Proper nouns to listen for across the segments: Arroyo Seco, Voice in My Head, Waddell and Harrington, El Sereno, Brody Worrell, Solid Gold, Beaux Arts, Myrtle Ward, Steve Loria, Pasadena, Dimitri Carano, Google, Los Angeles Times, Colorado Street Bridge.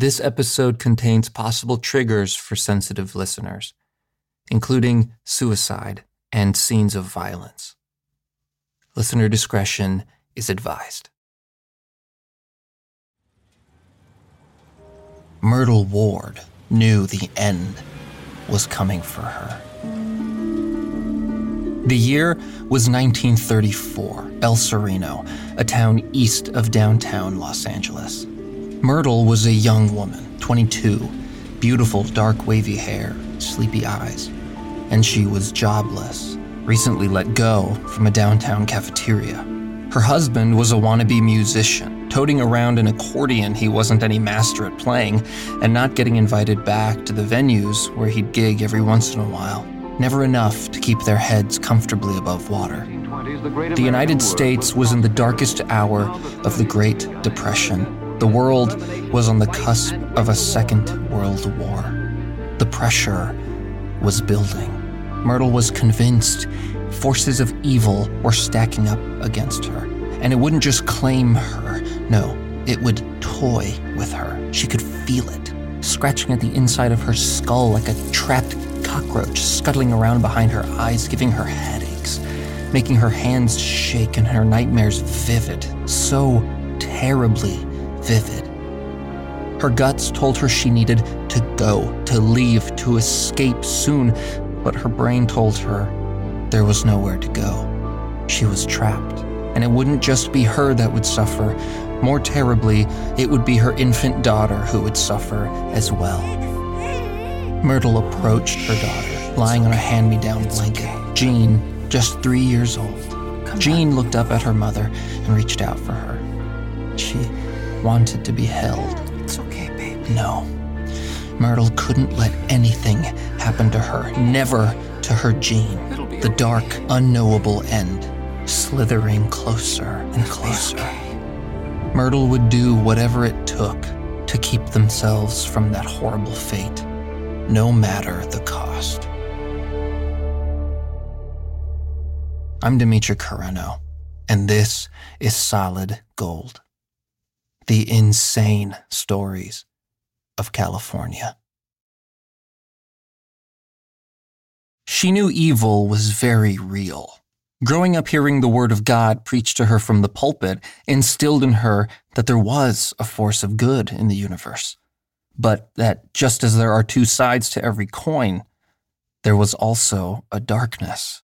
This episode contains possible triggers for sensitive listeners, including suicide and scenes of violence. Listener discretion is advised. Myrtle Ward knew the end was coming for her. The year was 1934, El Sereno, a town east of downtown Los Angeles. Myrtle was a young woman, 22, beautiful dark wavy hair, sleepy eyes, and she was jobless, recently let go from a downtown cafeteria. Her husband was a wannabe musician, toting around an accordion he wasn't any master at playing, and not getting invited back to the venues where he'd gig every once in a while, never enough to keep their heads comfortably above water. The United States was in the darkest hour of the Great Depression. The world was on the cusp of a Second World War. The pressure was building. Myrtle was convinced forces of evil were stacking up against her. And it wouldn't just claim her. No, it would toy with her. She could feel it, scratching at the inside of her skull like a trapped cockroach, scuttling around behind her eyes, giving her headaches, making her hands shake and her nightmares vivid, so terribly vivid. Her guts told her she needed to go, to leave, to escape soon, but her brain told her there was nowhere to go. She was trapped, and it wouldn't just be her that would suffer. More terribly, it would be her infant daughter who would suffer as well. Myrtle approached her daughter, lying on a hand-me-down blanket. Jean, just 3 years old. Jean looked up at her mother and reached out for her. She wanted to be held. It's okay, babe. No. Myrtle couldn't let anything happen to her. Never to her Jean. The dark, unknowable end, slithering closer and closer. Okay. Myrtle would do whatever it took to keep themselves from that horrible fate, no matter the cost. I'm Dimitri Carano, and this is Solid Gold. The insane stories of California. She knew evil was very real. Growing up hearing the word of God preached to her from the pulpit instilled in her that there was a force of good in the universe, but that just as there are two sides to every coin, there was also a darkness.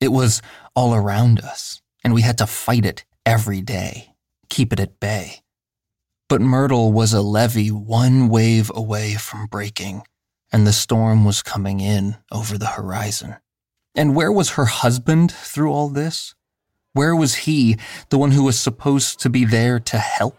It was all around us, and we had to fight it every day. Keep it at bay. But Myrtle was a levee one wave away from breaking, and the storm was coming in over the horizon. And where was her husband through all this? Where was he, the one who was supposed to be there to help,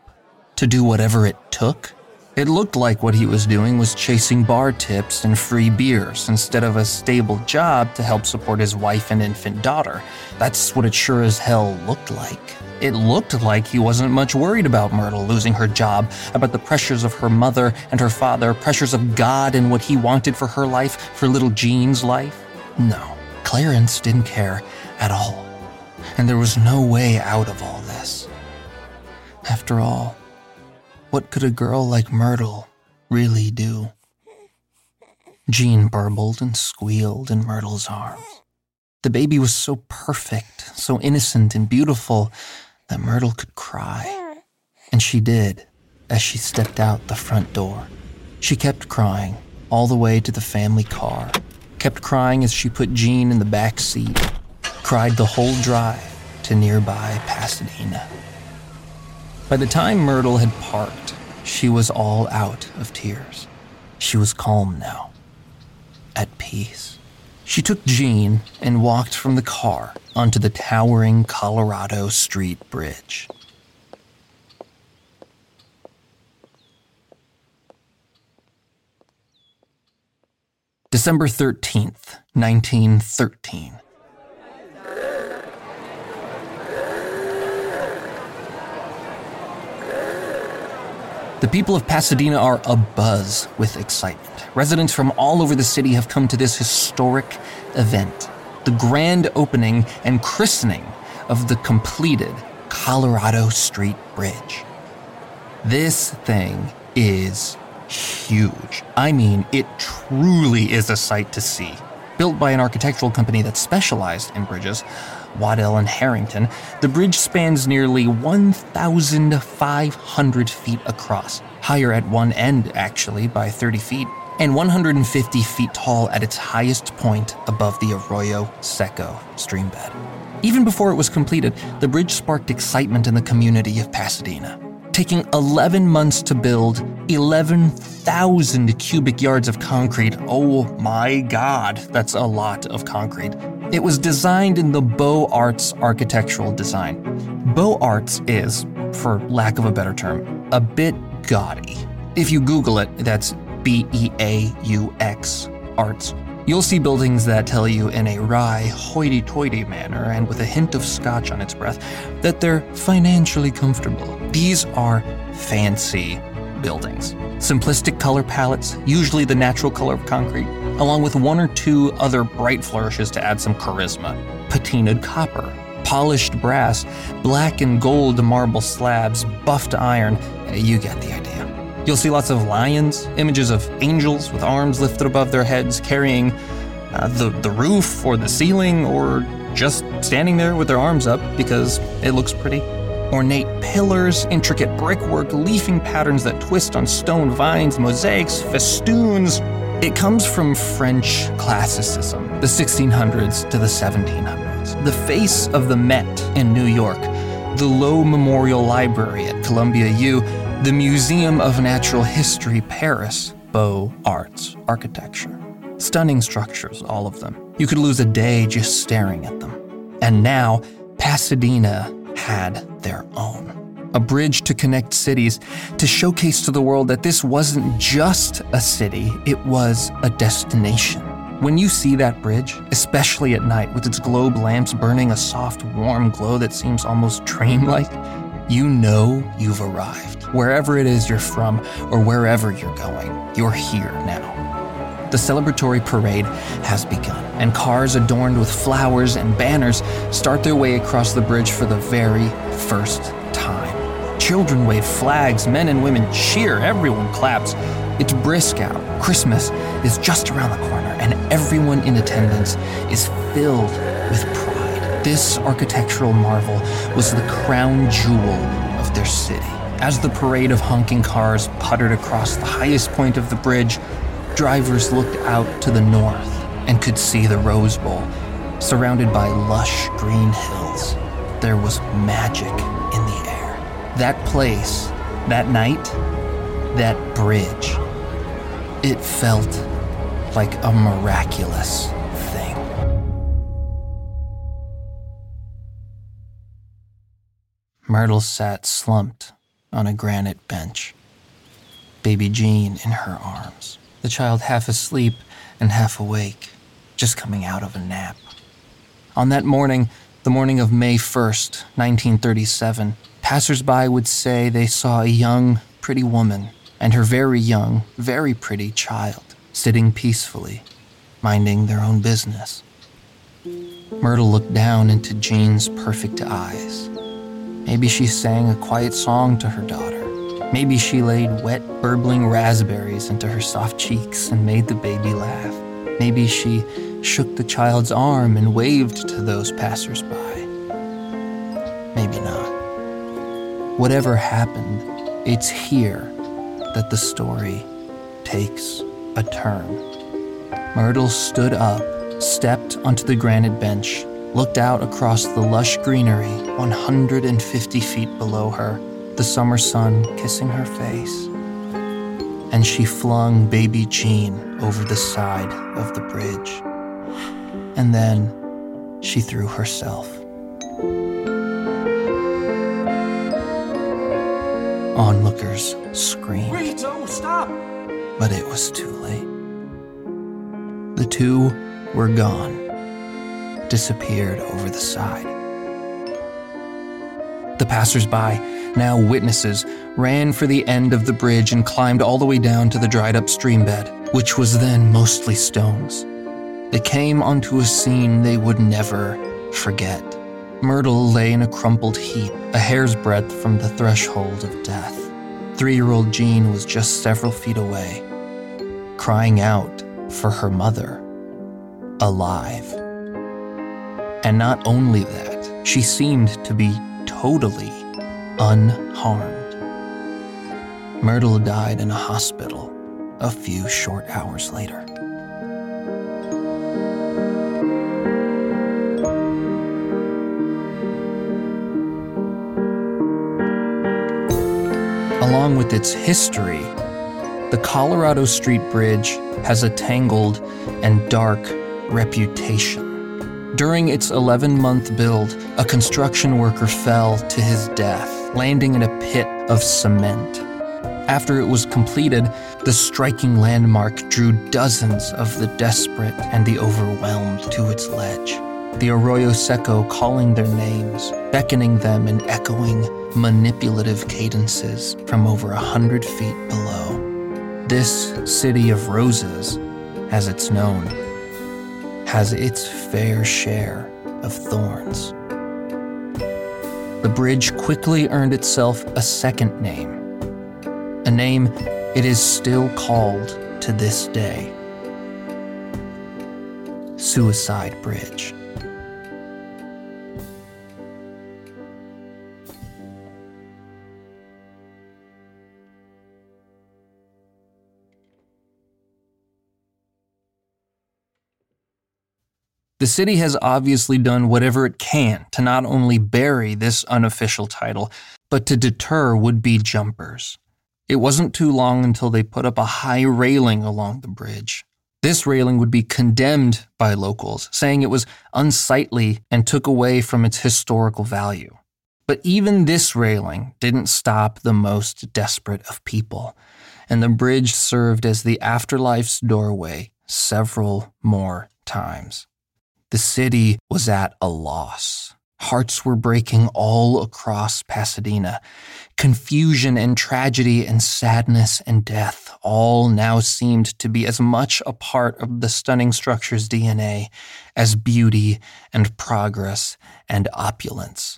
to do whatever it took? It looked like what he was doing was chasing bar tips and free beers instead of a stable job to help support his wife and infant daughter. That's what it sure as hell looked like. It looked like he wasn't much worried about Myrtle losing her job, about the pressures of her mother and her father, pressures of God and what he wanted for her life, for little Jean's life. No, Clarence didn't care at all. And there was no way out of all this. After all, what could a girl like Myrtle really do? Jean burbled and squealed in Myrtle's arms. The baby was so perfect, so innocent and beautiful that Myrtle could cry. And she did as she stepped out the front door. She kept crying all the way to the family car, kept crying as she put Jean in the back seat, cried the whole drive to nearby Pasadena. By the time Myrtle had parked, she was all out of tears. She was calm now, at peace. She took Jean and walked from the car onto the towering Colorado Street Bridge. December 13th, 1913. The people of Pasadena are abuzz with excitement. Residents from all over the city have come to this historic event, the grand opening and christening of the completed Colorado Street Bridge. This thing is huge. I mean, it truly is a sight to see. Built by an architectural company that specialized in bridges, Waddell and Harrington, the bridge spans nearly 1,500 feet across, higher at one end, actually, by 30 feet, and 150 feet tall at its highest point above the Arroyo Seco streambed. Even before it was completed, the bridge sparked excitement in the community of Pasadena. Taking 11 months to build, 11,000 cubic yards of concrete. Oh my God, that's a lot of concrete. It was designed in the Beaux Arts architectural design. Beaux Arts is, for lack of a better term, a bit gaudy. If you Google it, that's B-E-A-U-X, arts. You'll see buildings that tell you in a wry, hoity-toity manner and with a hint of scotch on its breath that they're financially comfortable. These are fancy buildings. Simplistic color palettes, usually the natural color of concrete, along with one or two other bright flourishes to add some charisma. Patinaed copper, polished brass, black and gold marble slabs, buffed iron, you get the idea. You'll see lots of lions, images of angels with arms lifted above their heads, carrying the roof or the ceiling, or just standing there with their arms up because it looks pretty. Ornate pillars, intricate brickwork, leafing patterns that twist on stone vines, mosaics, festoons. It comes from French classicism, the 1600s to the 1700s. The face of the Met in New York, the Lowe Memorial Library at Columbia U, the Museum of Natural History, Paris, Beaux Arts architecture. Stunning structures, all of them. You could lose a day just staring at them. And now, Pasadena had their own. A bridge to connect cities, to showcase to the world that this wasn't just a city, it was a destination. When you see that bridge, especially at night with its globe lamps burning a soft, warm glow that seems almost dreamlike, you know you've arrived. Wherever it is you're from or wherever you're going, you're here now. The celebratory parade has begun, and cars adorned with flowers and banners start their way across the bridge for the very first time. Children wave flags, men and women cheer, everyone claps. It's brisk out. Christmas is just around the corner, and everyone in attendance is filled with pride. This architectural marvel was the crown jewel of their city. As the parade of honking cars puttered across the highest point of the bridge, drivers looked out to the north and could see the Rose Bowl, surrounded by lush green hills. There was magic in the air. That place, that night, that bridge, it felt like a miraculous thing. Myrtle sat slumped on a granite bench, baby Jean in her arms, the child half asleep and half awake, just coming out of a nap. On that morning, the morning of May 1st, 1937, passersby would say they saw a young, pretty woman and her very young, very pretty child sitting peacefully, minding their own business. Myrtle looked down into Jean's perfect eyes. Maybe she sang a quiet song to her daughter. Maybe she laid wet, burbling raspberries into her soft cheeks and made the baby laugh. Maybe she shook the child's arm and waved to those passersby. Maybe not. Whatever happened, it's here that the story takes a turn. Myrtle stood up, stepped onto the granite bench, looked out across the lush greenery 150 feet below her, the summer sun kissing her face. And she flung baby Jean over the side of the bridge. And then she threw herself. Onlookers screamed. Wait, don't stop! But it was too late. The two were gone. Disappeared over the side. The passersby, now witnesses, ran for the end of the bridge and climbed all the way down to the dried up stream bed, which was then mostly stones. They came onto a scene they would never forget. Myrtle lay in a crumpled heap, a hair's breadth from the threshold of death. 3-year-old Jean was just several feet away, crying out for her mother, alive. And not only that, she seemed to be totally unharmed. Myrtle died in a hospital a few short hours later. Along with its history, the Colorado Street Bridge has a tangled and dark reputation. During its 11-month build, a construction worker fell to his death, landing in a pit of cement. After it was completed, the striking landmark drew dozens of the desperate and the overwhelmed to its ledge, the Arroyo Seco calling their names, beckoning them in echoing, manipulative cadences from over 100 feet below. This city of roses, as it's known, has its fair share of thorns. The bridge quickly earned itself a second name, a name it is still called to this day: Suicide Bridge. The city has obviously done whatever it can to not only bury this unofficial title, but to deter would-be jumpers. It wasn't too long until they put up a high railing along the bridge. This railing would be condemned by locals, saying it was unsightly and took away from its historical value. But even this railing didn't stop the most desperate of people, and the bridge served as the afterlife's doorway several more times. The city was at a loss. Hearts were breaking all across Pasadena. Confusion and tragedy and sadness and death all now seemed to be as much a part of the stunning structure's DNA as beauty and progress and opulence.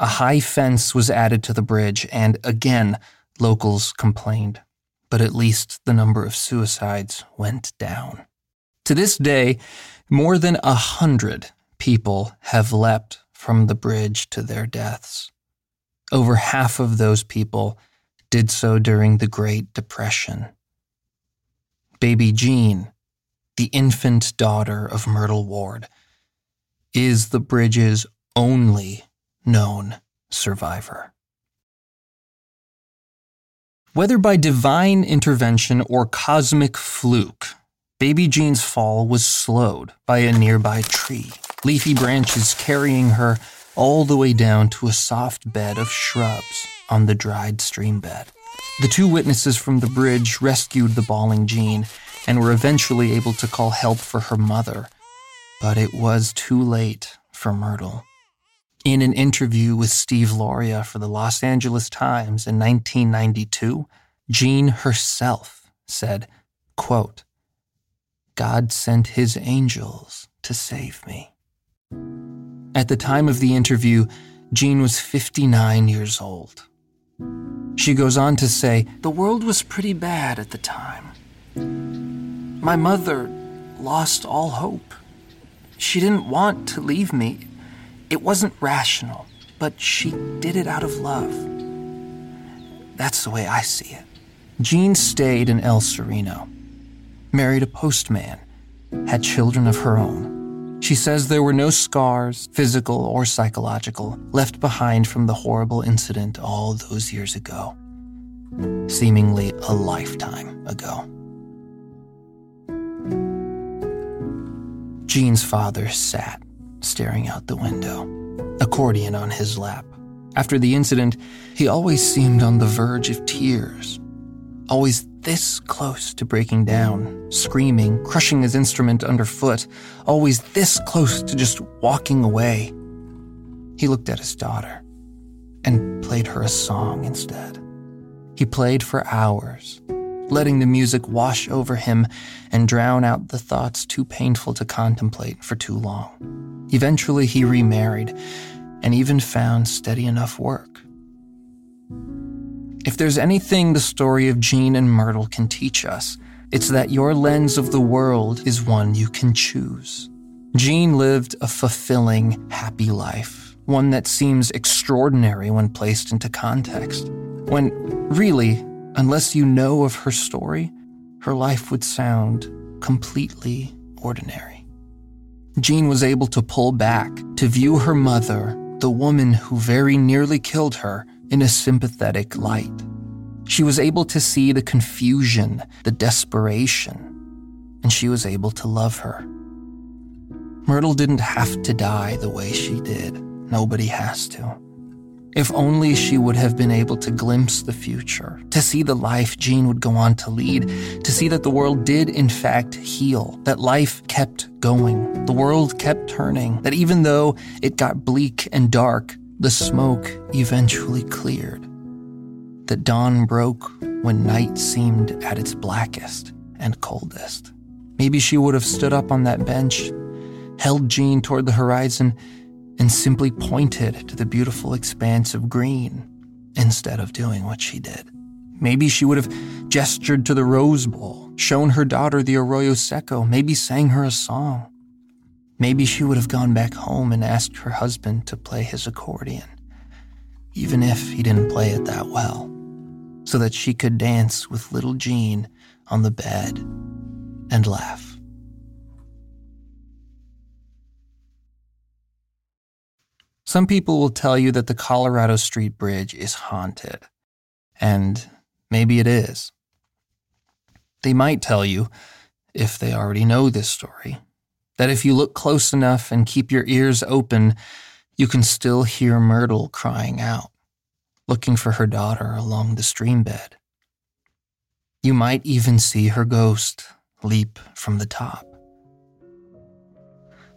A high fence was added to the bridge, and again, locals complained. But at least the number of suicides went down. To this day, more than 100 people have leapt from the bridge to their deaths. Over half of those people did so during the Great Depression. Baby Jean, the infant daughter of Myrtle Ward, is the bridge's only known survivor. Whether by divine intervention or cosmic fluke, Baby Jean's fall was slowed by a nearby tree, leafy branches carrying her all the way down to a soft bed of shrubs on the dried stream bed. The two witnesses from the bridge rescued the bawling Jean and were eventually able to call help for her mother, but it was too late for Myrtle. In an interview with Steve Loria for the Los Angeles Times in 1992, Jean herself said, quote, "God sent his angels to save me." At the time of the interview, Jean was 59 years old. She goes on to say, "The world was pretty bad at the time. My mother lost all hope. She didn't want to leave me. It wasn't rational, but she did it out of love. That's the way I see it." Jean stayed in El Sereno, married a postman, had children of her own. She says there were no scars, physical or psychological, left behind from the horrible incident all those years ago, seemingly a lifetime ago. Jean's father sat, staring out the window, accordion on his lap. After the incident, he always seemed on the verge of tears, always this close to breaking down, screaming, crushing his instrument underfoot, always this close to just walking away. He looked at his daughter and played her a song instead. He played for hours, letting the music wash over him and drown out the thoughts too painful to contemplate for too long. Eventually, he remarried and even found steady enough work. If there's anything the story of Jean and Myrtle can teach us, it's that your lens of the world is one you can choose. Jean lived a fulfilling, happy life, one that seems extraordinary when placed into context, when really, unless you know of her story, her life would sound completely ordinary. Jean was able to pull back, to view her mother, the woman who very nearly killed her, in a sympathetic light. She was able to see the confusion, the desperation, and she was able to love her. Myrtle didn't have to die the way she did. Nobody has to. If only she would have been able to glimpse the future, to see the life Jean would go on to lead, to see that the world did in fact heal, that life kept going, the world kept turning, that even though it got bleak and dark, the smoke eventually cleared, that dawn broke when night seemed at its blackest and coldest. Maybe she would have stood up on that bench, held Jean toward the horizon, and simply pointed to the beautiful expanse of green instead of doing what she did. Maybe she would have gestured to the Rose Bowl, shown her daughter the Arroyo Seco, maybe sang her a song. Maybe she would have gone back home and asked her husband to play his accordion, even if he didn't play it that well, so that she could dance with little Jean on the bed and laugh. Some people will tell you that the Colorado Street Bridge is haunted, and maybe it is. They might tell you, if they already know this story, that if you look close enough and keep your ears open, you can still hear Myrtle crying out, looking for her daughter along the stream bed. You might even see her ghost leap from the top.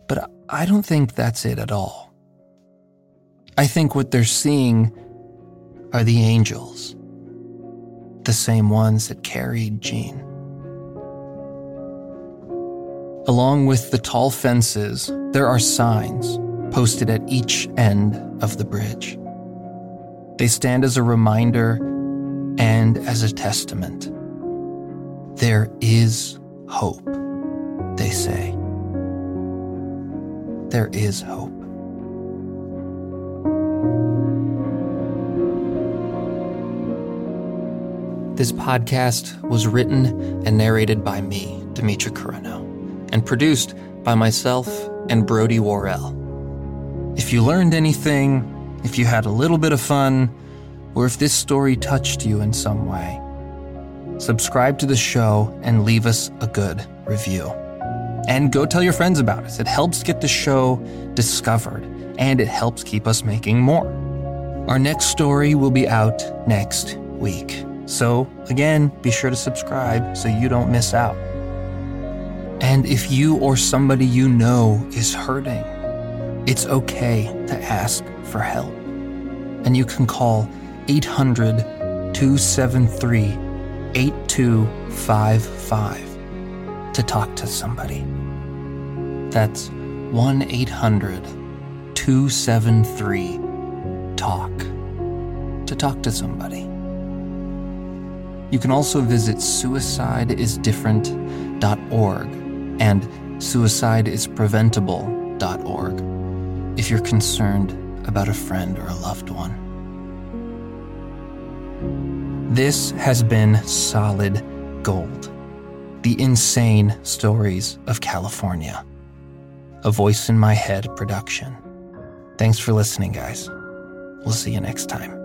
But I don't think that's it at all. I think what they're seeing are the angels, the same ones that carried Jean. Along with the tall fences, there are signs posted at each end of the bridge. They stand as a reminder and as a testament. There is hope, they say. There is hope. This podcast was written and narrated by me, Dimitri Carano, and produced by myself and Brody Worrell. If you learned anything, if you had a little bit of fun, or if this story touched you in some way, subscribe to the show and leave us a good review. And go tell your friends about us. It helps get the show discovered, and it helps keep us making more. Our next story will be out next week. So, again, be sure to subscribe so you don't miss out. And if you or somebody you know is hurting, it's okay to ask for help. And you can call 800-273-8255 to talk to somebody. That's 1-800-273-TALK to talk to somebody. You can also visit suicideisdifferent.org and suicideispreventable.org if you're concerned about a friend or a loved one. This has been Solid Gold, the insane stories of California, a Voice in My Head production. Thanks for listening, guys. We'll see you next time.